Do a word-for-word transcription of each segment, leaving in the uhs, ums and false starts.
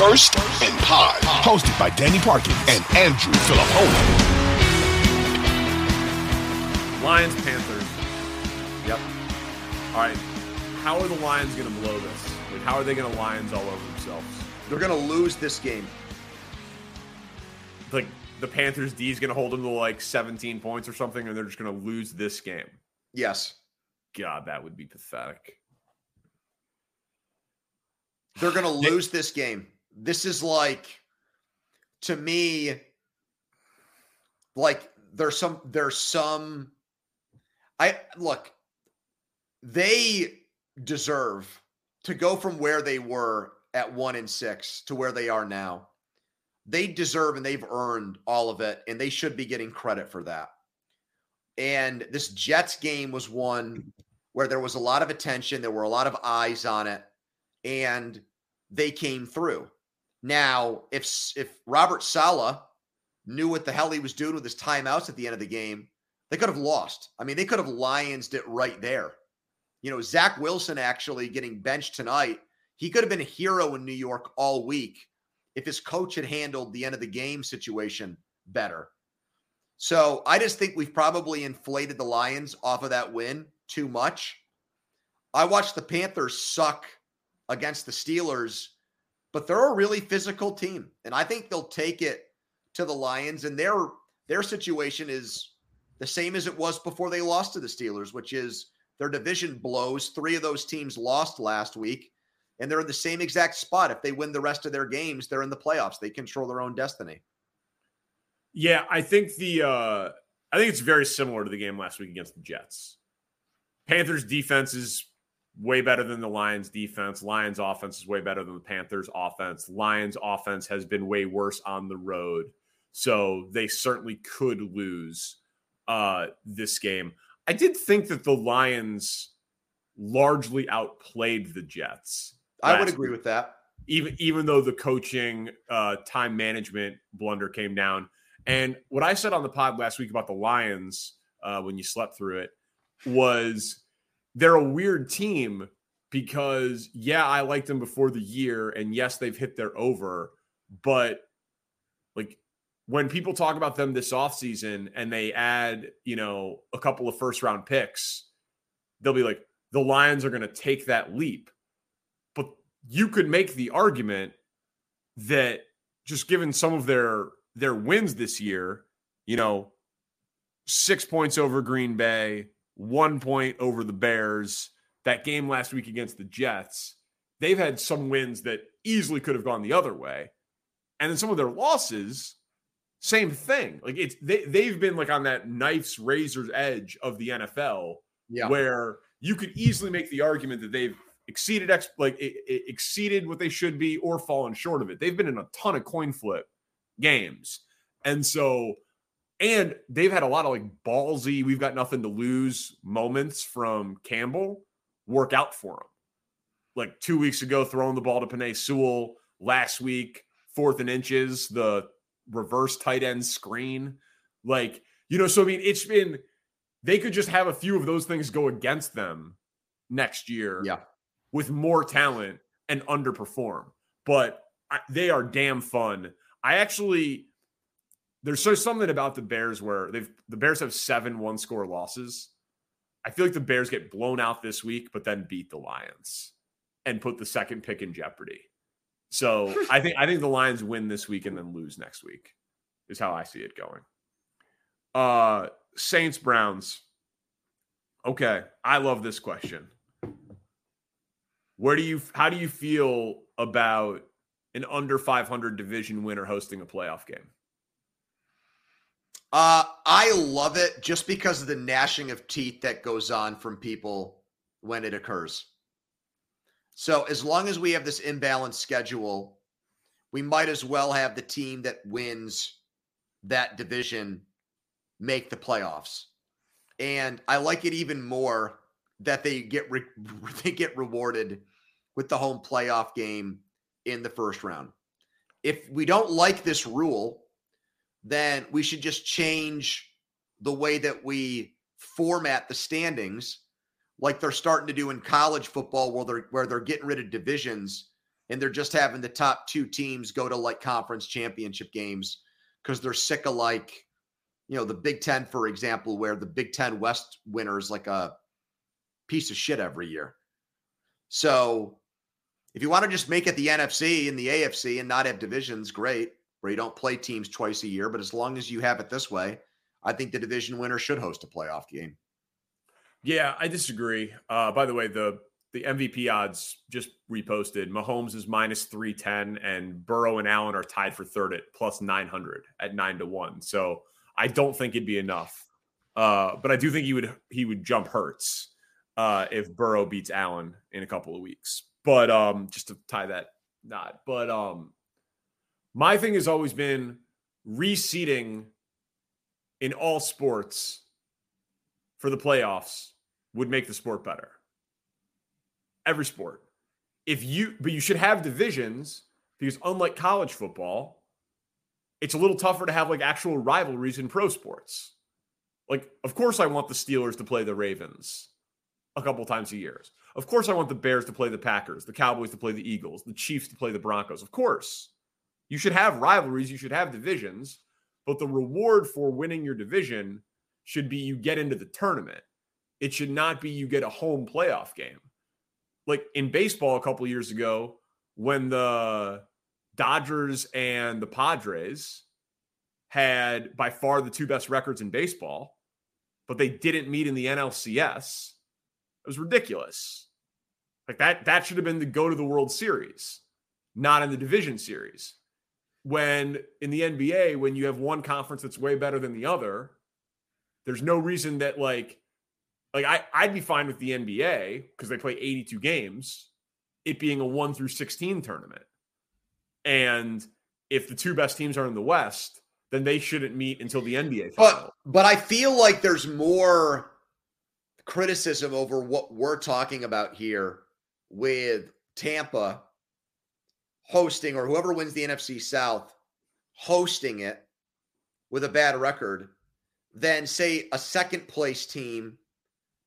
First and Pod, hosted by Danny Parkin and Andrew Filippone. Lions, Panthers. Yep. All right. How are the Lions going to blow this? Like, how are they going to Lions all over themselves? They're going to lose this game. Like, the Panthers' D is going to hold them to, like, seventeen points or something, and they're just going to lose this game. Yes. God, that would be pathetic. They're going to lose this game. This is like, to me, like there's some, there's some, I look, they deserve to go from where they were at one and six to where they are now. They deserve, and they've earned all of it, and they should be getting credit for that. And this Jets game was one where there was a lot of attention. There were a lot of eyes on it. And they came through. Now, if if Robert Saleh knew what the hell he was doing with his timeouts at the end of the game, they could have lost. I mean, they could have Lionsed it right there. You know, Zach Wilson actually getting benched tonight, he could have been a hero in New York all week if his coach had handled the end of the game situation better. So I just think we've probably inflated the Lions off of that win too much. I watched the Panthers suck against the Steelers, but they're a really physical team, and I think they'll take it to the Lions, and their their situation is the same as it was before they lost to the Steelers, which is their division blows. Three of those teams lost last week, and they're in the same exact spot. If they win the rest of their games, they're in the playoffs. They control their own destiny. Yeah, I think the uh, I think it's very similar to the game last week against the Jets. Panthers defense is way better than the Lions defense. Lions offense is way better than the Panthers offense. Lions offense has been way worse on the road. So they certainly could lose uh, this game. I did think that the Lions largely outplayed the Jets. I would agree week. with that. Even, even though the coaching uh, time management blunder came down. And what I said on the pod last week about the Lions uh, when you slept through it was, they're a weird team because, yeah, I liked them before the year, and yes, they've hit their over, but like when people talk about them this offseason and they add, you know, a couple of first round picks, they'll be like, the Lions are going to take that leap. But you could make the argument that just given some of their, their wins this year, you know, six points over Green Bay, one point over the Bears, that game last week against the Jets, they've had some wins that easily could have gone the other way. And then some of their losses, same thing. Like it's, they, they've been like on that knife's razor's edge of the N F L, yeah, where you could easily make the argument that they've exceeded ex- like it, it exceeded what they should be or fallen short of it. They've been in a ton of coin flip games. And so, and they've had a lot of like ballsy, we've got nothing to lose moments from Campbell work out for them. Like two weeks ago, throwing the ball to Penei Sewell. Last week, fourth and inches, the reverse tight end screen. Like, you know, so I mean, it's been, they could just have a few of those things go against them next year, yeah, with more talent and underperform. But I, they are damn fun. I actually... There's so something about the Bears where they've the Bears have seven one-score losses. I feel like the Bears get blown out this week, but then beat the Lions and put the second pick in jeopardy. So I think I think the Lions win this week and then lose next week is how I see it going. Uh, Saints, Browns. Okay, I love this question. Where do you how do you feel about an under five hundred division winner hosting a playoff game? Uh, I love it just because of the gnashing of teeth that goes on from people when it occurs. So as long as we have this imbalanced schedule, we might as well have the team that wins that division make the playoffs. And I like it even more that they get re- they get rewarded with the home playoff game in the first round. If we don't like this rule, then we should just change the way that we format the standings, like they're starting to do in college football, where they're where they're getting rid of divisions and they're just having the top two teams go to like conference championship games because they're sick of, like, you know, the Big Ten, for example, where the Big Ten West winner is like a piece of shit every year. So if you want to just make it the N F C and the A F C and not have divisions, great, where you don't play teams twice a year. But as long as you have it this way, I think the division winner should host a playoff game. Yeah, I disagree. Uh, by the way, the the M V P odds just reposted. Mahomes is minus three ten, and Burrow and Allen are tied for third at plus nine hundred at nine to one. So I don't think it'd be enough. Uh, but I do think he would he would jump Hurts uh, if Burrow beats Allen in a couple of weeks. But um, just to tie that knot. But um, my thing has always been reseeding in all sports for the playoffs would make the sport better. Every sport. If you, but you should have divisions, because unlike college football, it's a little tougher to have like actual rivalries in pro sports. Like, of course I want the Steelers to play the Ravens a couple times a year. Of course I want the Bears to play the Packers, the Cowboys to play the Eagles, the Chiefs to play the Broncos. Of course. You should have rivalries, you should have divisions, but the reward for winning your division should be you get into the tournament. It should not be you get a home playoff game. Like in baseball a couple years ago, when the Dodgers and the Padres had by far the two best records in baseball, but they didn't meet in the N L C S. It was ridiculous. Like that, that should have been the go to the World Series, not in the division series. When in the N B A, when you have one conference that's way better than the other, there's no reason that like, like I, I'd be fine with the N B A because they play eighty-two games, it being a one through sixteen tournament. And if the two best teams are in the West, then they shouldn't meet until the N B A final. But, but I feel like there's more criticism over what we're talking about here with Tampa hosting, or whoever wins the N F C South hosting it with a bad record, than say a second place team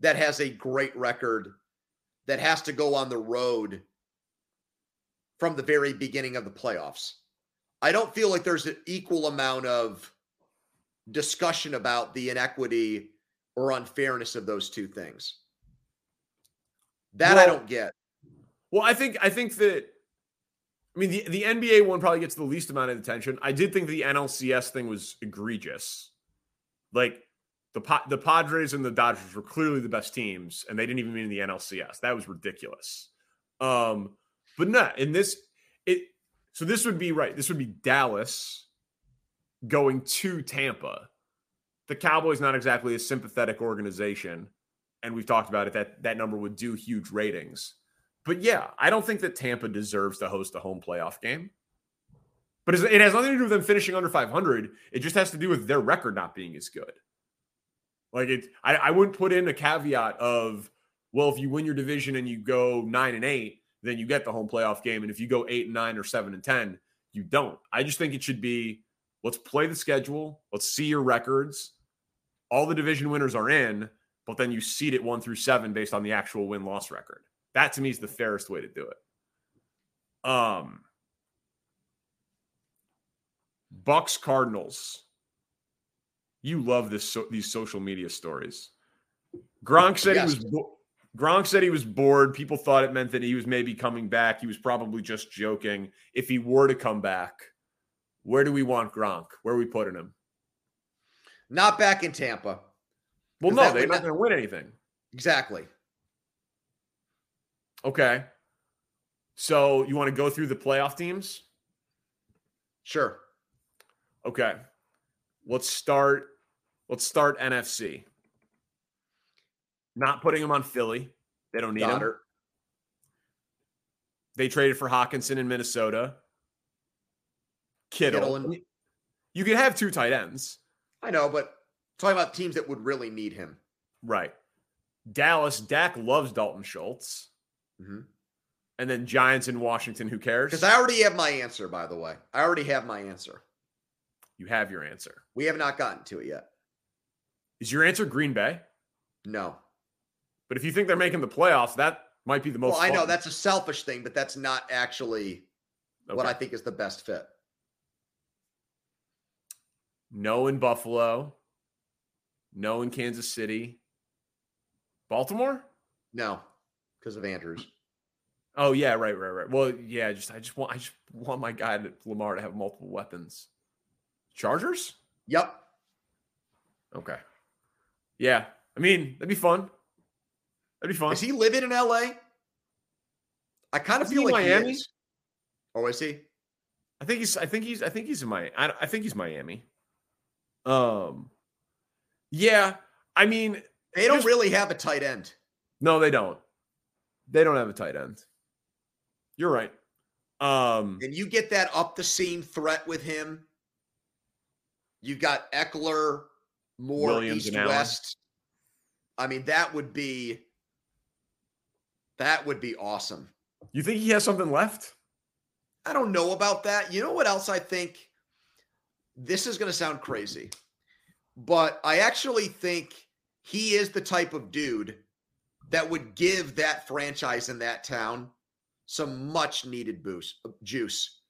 that has a great record that has to go on the road from the very beginning of the playoffs. I don't feel like there's an equal amount of discussion about the inequity or unfairness of those two things. That well, I don't get. Well, I think I think that, I mean, the, the N B A one probably gets the least amount of attention. I did think the N L C S thing was egregious. Like, the the Padres and the Dodgers were clearly the best teams, and they didn't even meet in the N L C S. That was ridiculous. Um, but no, in this, it so this would be, right, this would be Dallas going to Tampa. The Cowboys, not exactly a sympathetic organization, and we've talked about it, that that number would do huge ratings. But yeah, I don't think that Tampa deserves to host a home playoff game. But it has nothing to do with them finishing under five hundred. It just has to do with their record not being as good. Like, it, I, I wouldn't put in a caveat of, well, if you win your division and you go nine and eight, then you get the home playoff game. And if you go eight and nine or seven and ten, you don't. I just think it should be, let's play the schedule. Let's see your records. All the division winners are in, but then you seed it one through seven based on the actual win-loss record. That, to me, is the fairest way to do it. Um, Bucks Cardinals. You love this so, these social media stories. Gronk said yes. he was bo- Gronk said he was bored. People thought it meant that he was maybe coming back. He was probably just joking. If he were to come back, where do we want Gronk? Where are we putting him? Not back in Tampa. Well, no, they're not going to win anything. Exactly. Okay. So you want to go through the playoff teams? Sure. Okay. Let's start let's start N F C. Not putting them on Philly. They don't need him. They traded for Hawkinson in Minnesota. Kittle. Kittle and- You could have two tight ends. I know, but talking about teams that would really need him. Right. Dallas, Dak loves Dalton Schultz. Mm-hmm. And then Giants in Washington, who cares? Because I already have my answer, by the way. I already have my answer. You have your answer. We have not gotten to it yet. Is your answer Green Bay? No. But if you think they're making the playoffs, that might be the most Well, I fun. know that's a selfish thing, but that's not actually okay. what I think is the best fit. No in Buffalo. No in Kansas City. Baltimore? No, because of Andrews. Oh yeah, right, right, right. Well, yeah, just I just want I just want my guy Lamar to have multiple weapons. Chargers? Yep. Okay. Yeah. I mean, that'd be fun. That'd be fun. Is he living in L A? I kind of feel like Miami. He is. Oh, is he? I think he's I think he's I think he's in Miami. I, I think he's Miami. Um Yeah, I mean, they don't really have a tight end. No, they don't. They don't have a tight end. You're right. Um, and you get that up the seam threat with him. You've got Eckler, Moore, East, West. I mean, that would be that would be awesome. You think he has something left? I don't know about that. You know what else I think? This is going to sound crazy, but I actually think he is the type of dude that would give that franchise in that town some much needed boost juice.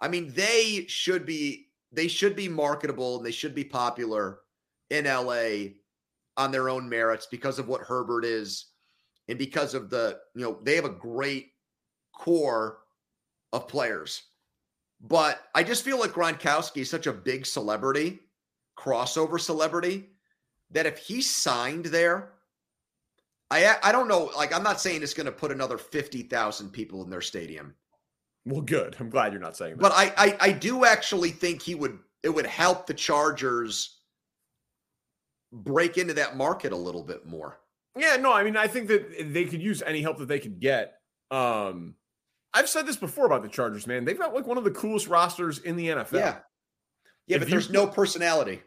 I mean, they should be, they should be marketable and they should be popular in L A on their own merits because of what Herbert is. And because of the, you know, they have a great core of players, but I just feel like Gronkowski is such a big celebrity, crossover celebrity, that if he signed there, I I don't know. Like, I'm not saying it's going to put another fifty thousand people in their stadium. Well, good. I'm glad you're not saying that. But I, I I do actually think he would. It would help the Chargers break into that market a little bit more. Yeah, no, I mean, I think that they could use any help that they could get. Um, I've said this before about the Chargers, man. They've got like one of the coolest rosters in the N F L. Yeah, yeah, if but there's you, no personality.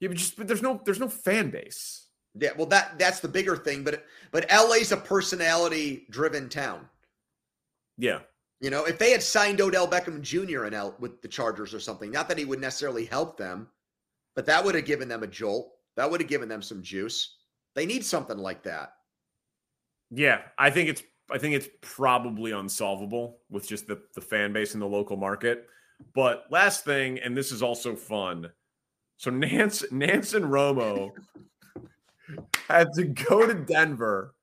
Yeah, but just but there's no there's no fan base. Yeah, well, that that's the bigger thing, but but L A's a personality-driven town. Yeah, you know, if they had signed Odell Beckham Junior in L with the Chargers or something, not that he would necessarily help them, but that would have given them a jolt. That would have given them some juice. They need something like that. Yeah, I think it's I think it's probably unsolvable with just the the fan base in the local market. But last thing, and this is also fun. So Nance Nance and Romo had to go to Denver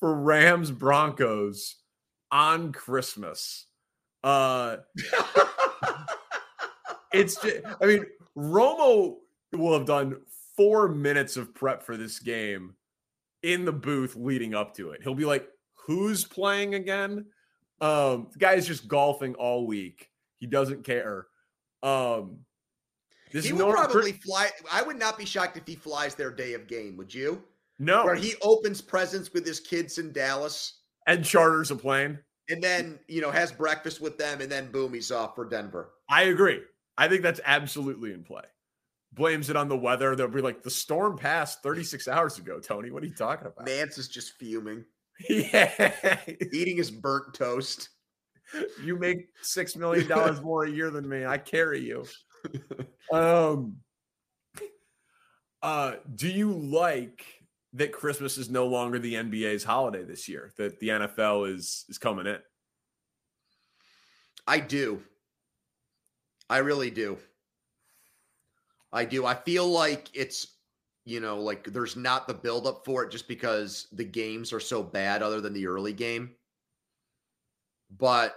for Rams Broncos on Christmas. Uh, it's just, I mean, Romo will have done four minutes of prep for this game in the booth leading up to it. He'll be like, who's playing again? Um, the guy is just golfing all week. He doesn't care. Um, This he would no probably crit- fly. I would not be shocked if he flies their day of game. Would you? No. Where he opens presents with his kids in Dallas. And charters a plane. And then, you know, has breakfast with them. And then, boom, he's off for Denver. I agree. I think that's absolutely in play. Blames it on the weather. They'll be like, the storm passed thirty-six hours ago, Tony. What are you talking about? Nance is just fuming. Yeah. Eating his burnt toast. You make six million dollars more a year than me. I carry you. um uh do you like that Christmas is no longer the N B A's holiday this year, that the N F L is is coming in? I do. I really do. I do. I feel like it's, you know, like there's not the buildup for it just because the games are so bad other than the early game. But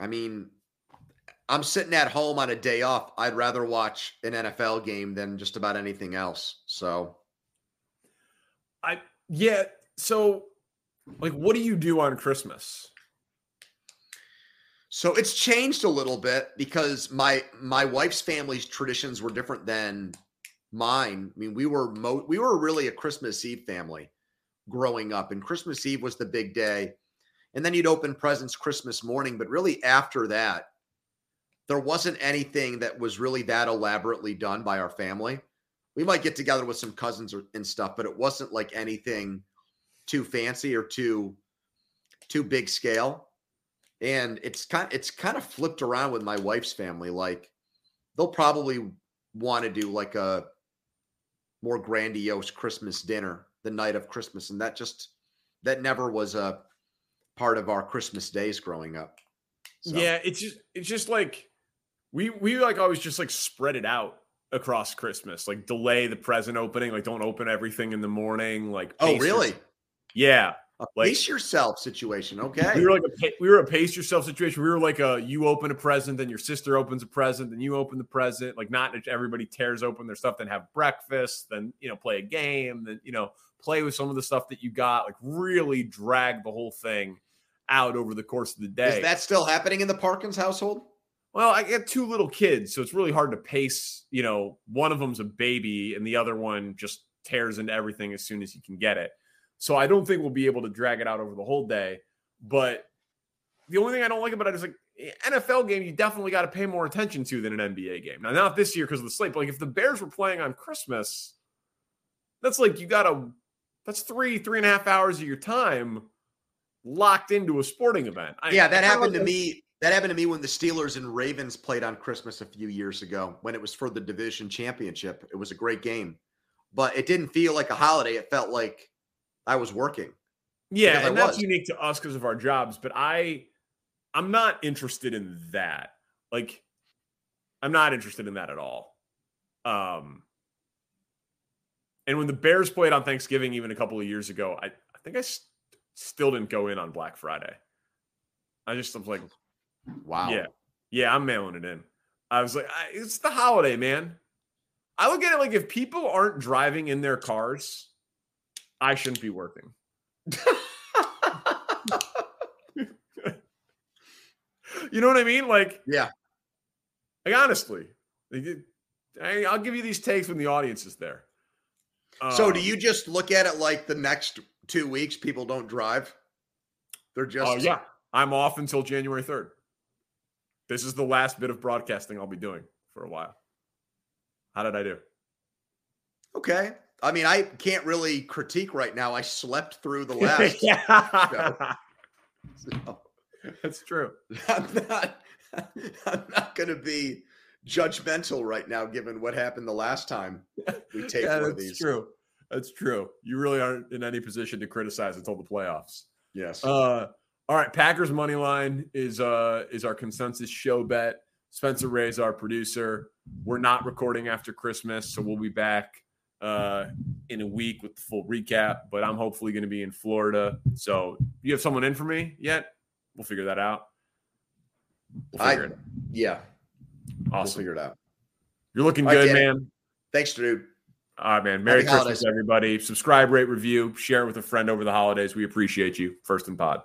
I mean, I'm sitting at home on a day off. I'd rather watch an N F L game than just about anything else. So, I yeah. So, like, what do you do on Christmas? So it's changed a little bit because my my wife's family's traditions were different than mine. I mean, we were mo- we were really a Christmas Eve family growing up, and Christmas Eve was the big day, and then you'd open presents Christmas morning. But really, after that, there wasn't anything that was really that elaborately done by our family. We might get together with some cousins or, and stuff, but it wasn't like anything too fancy or too, too big scale. And it's kind of, it's kind of flipped around with my wife's family. Like they'll probably want to do like a more grandiose Christmas dinner the night of Christmas. And that just, that never was a part of our Christmas days growing up. So. Yeah. It's just, it's just like, we, we like always just like spread it out across Christmas, like delay the present opening, like don't open everything in the morning. Like, oh really? Your, yeah. A like, pace yourself situation. Okay. We were like, a, we were a pace yourself situation. We were like a, you open a present, then your sister opens a present, then you open the present, like not everybody tears open their stuff, then have breakfast, then, you know, play a game, then, you know, play with some of the stuff that you got, like really drag the whole thing out over the course of the day. Is that still happening in the Parkins household? Well, I got two little kids, so it's really hard to pace, you know, one of them's a baby and the other one just tears into everything as soon as he can get it. So I don't think we'll be able to drag it out over the whole day. But the only thing I don't like about it is like N F L game, you definitely got to pay more attention to than an N B A game. Now, not this year because of the slate, but like if the Bears were playing on Christmas, that's like you got to, that's three, three and a half hours of your time locked into a sporting event. I, yeah, that happened to me. That happened to me when the Steelers and Ravens played on Christmas a few years ago when it was for the division championship. It was a great game, but it didn't feel like a holiday. It felt like I was working. Yeah, and that's unique to us because of our jobs, but I, I'm not interested in that. Like, I'm not interested in that at all. Um, and when the Bears played on Thanksgiving even a couple of years ago, I, I think I st- still didn't go in on Black Friday. I just was like... Wow. Yeah. Yeah. I'm mailing it in. I was like, I, it's the holiday, man. I look at it like if people aren't driving in their cars, I shouldn't be working. You know what I mean? Like, yeah. Like, honestly, like, I, I'll give you these takes when the audience is there. Um, so do you just look at it like the next two weeks, people don't drive? They're just, oh, yeah. I'm off until January third. This is the last bit of broadcasting I'll be doing for a while. How did I do? Okay. I mean, I can't really critique right now. I slept through the last show. So, that's true. I'm not, I'm not going to be judgmental right now, given what happened the last time we taped yeah, one of these. That's true. That's true. You really aren't in any position to criticize until the playoffs. Yes. Uh, All right, Packers money line is uh is our consensus show bet. Spencer Ray's our producer. We're not recording after Christmas, so we'll be back uh, in a week with the full recap. But I'm hopefully going to be in Florida. So you have someone in for me yet? We'll figure that out. We'll figure I, it out. Yeah, awesome. We'll figure it out. You're looking good, man. Thanks, dude. All right, man. Merry Christmas, everybody. Subscribe, rate, review, share it with a friend over the holidays. We appreciate you. First and Pod.